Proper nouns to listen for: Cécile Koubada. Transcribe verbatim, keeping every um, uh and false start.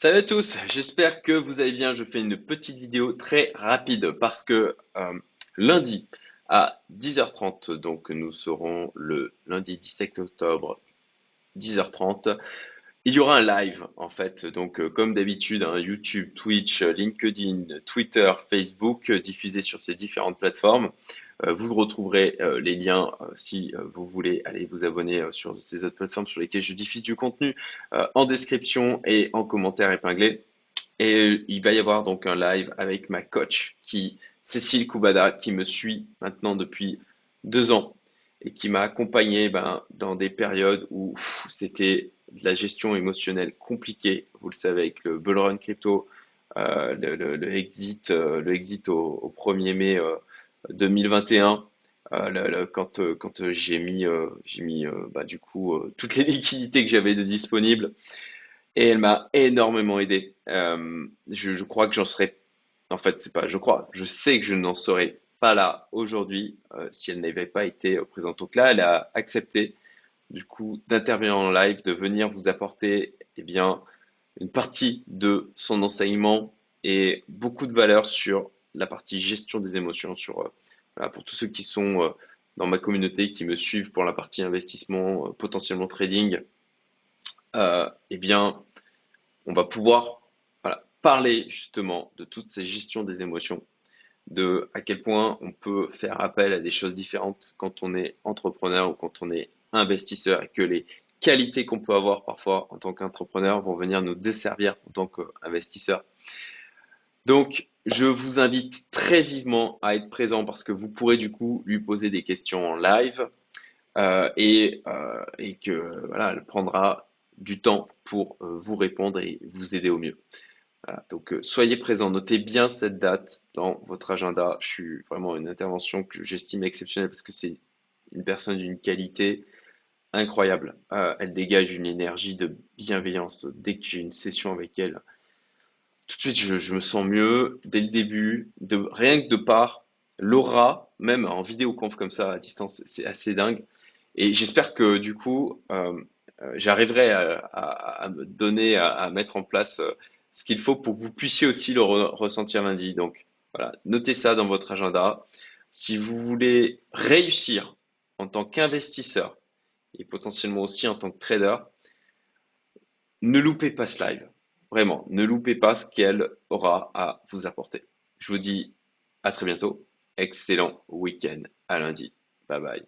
Salut à tous, j'espère que vous allez bien. Je fais une petite vidéo très rapide parce que euh, lundi à dix heures trente, donc nous serons le lundi dix-sept octobre, dix heures trente, il y aura un live en fait, donc euh, comme d'habitude, hein, YouTube, Twitch, LinkedIn, Twitter, Facebook, euh, diffusé sur ces différentes plateformes. Euh, vous retrouverez euh, les liens euh, si euh, vous voulez aller vous abonner euh, sur ces autres plateformes sur lesquelles je diffuse du contenu euh, en description et en commentaire épinglé. Et euh, il va y avoir donc un live avec ma coach, qui, Cécile Koubada, qui me suit maintenant depuis deux ans et qui m'a accompagné ben, dans des périodes où c'était de la gestion émotionnelle compliquée, vous le savez, avec le bull run crypto, euh, le, le, le exit, euh, le exit au, au premier mai euh, deux mille vingt et un, euh, le, le, quand, euh, quand j'ai mis, euh, j'ai mis euh, bah, du coup euh, toutes les liquidités que j'avais de disponibles, et elle m'a énormément aidé. Euh, je, je crois que j'en serais, en fait, c'est pas, je crois, je sais que je n'en serais pas là aujourd'hui euh, si elle n'avait pas été euh, présente. Donc là, elle a accepté du coup d'intervenir en live, de venir vous apporter eh bien, une partie de son enseignement et beaucoup de valeur sur la partie gestion des émotions, sur, euh, voilà, pour tous ceux qui sont euh, dans ma communauté, qui me suivent pour la partie investissement, euh, potentiellement trading, euh, eh bien, on va pouvoir voilà, parler justement de toutes ces gestions des émotions, de à quel point on peut faire appel à des choses différentes quand on est entrepreneur ou quand on est investisseur, et que les qualités qu'on peut avoir parfois en tant qu'entrepreneur vont venir nous desservir en tant qu'investisseur. Donc, je vous invite très vivement à être présent parce que vous pourrez du coup lui poser des questions en live euh, et, euh, et que voilà, elle prendra du temps pour euh, vous répondre et vous aider au mieux. Voilà, donc, euh, soyez présents, notez bien cette date dans votre agenda. Je suis vraiment une intervention que j'estime exceptionnelle parce que c'est une personne d'une qualité incroyable. Euh, elle dégage une énergie de bienveillance. Dès que j'ai une session avec elle, tout de suite, je, je me sens mieux dès le début. De, rien que de par l'aura, même en vidéoconf comme ça à distance, c'est assez dingue. Et j'espère que du coup, euh, j'arriverai à, à, à me donner, à, à mettre en place euh, ce qu'il faut pour que vous puissiez aussi le re ressentir lundi. Donc voilà, notez ça dans votre agenda. Si vous voulez réussir en tant qu'investisseur et potentiellement aussi en tant que trader, ne loupez pas ce live. Vraiment, ne loupez pas ce qu'elle aura à vous apporter. Je vous dis à très bientôt. Excellent week-end. À lundi. Bye bye.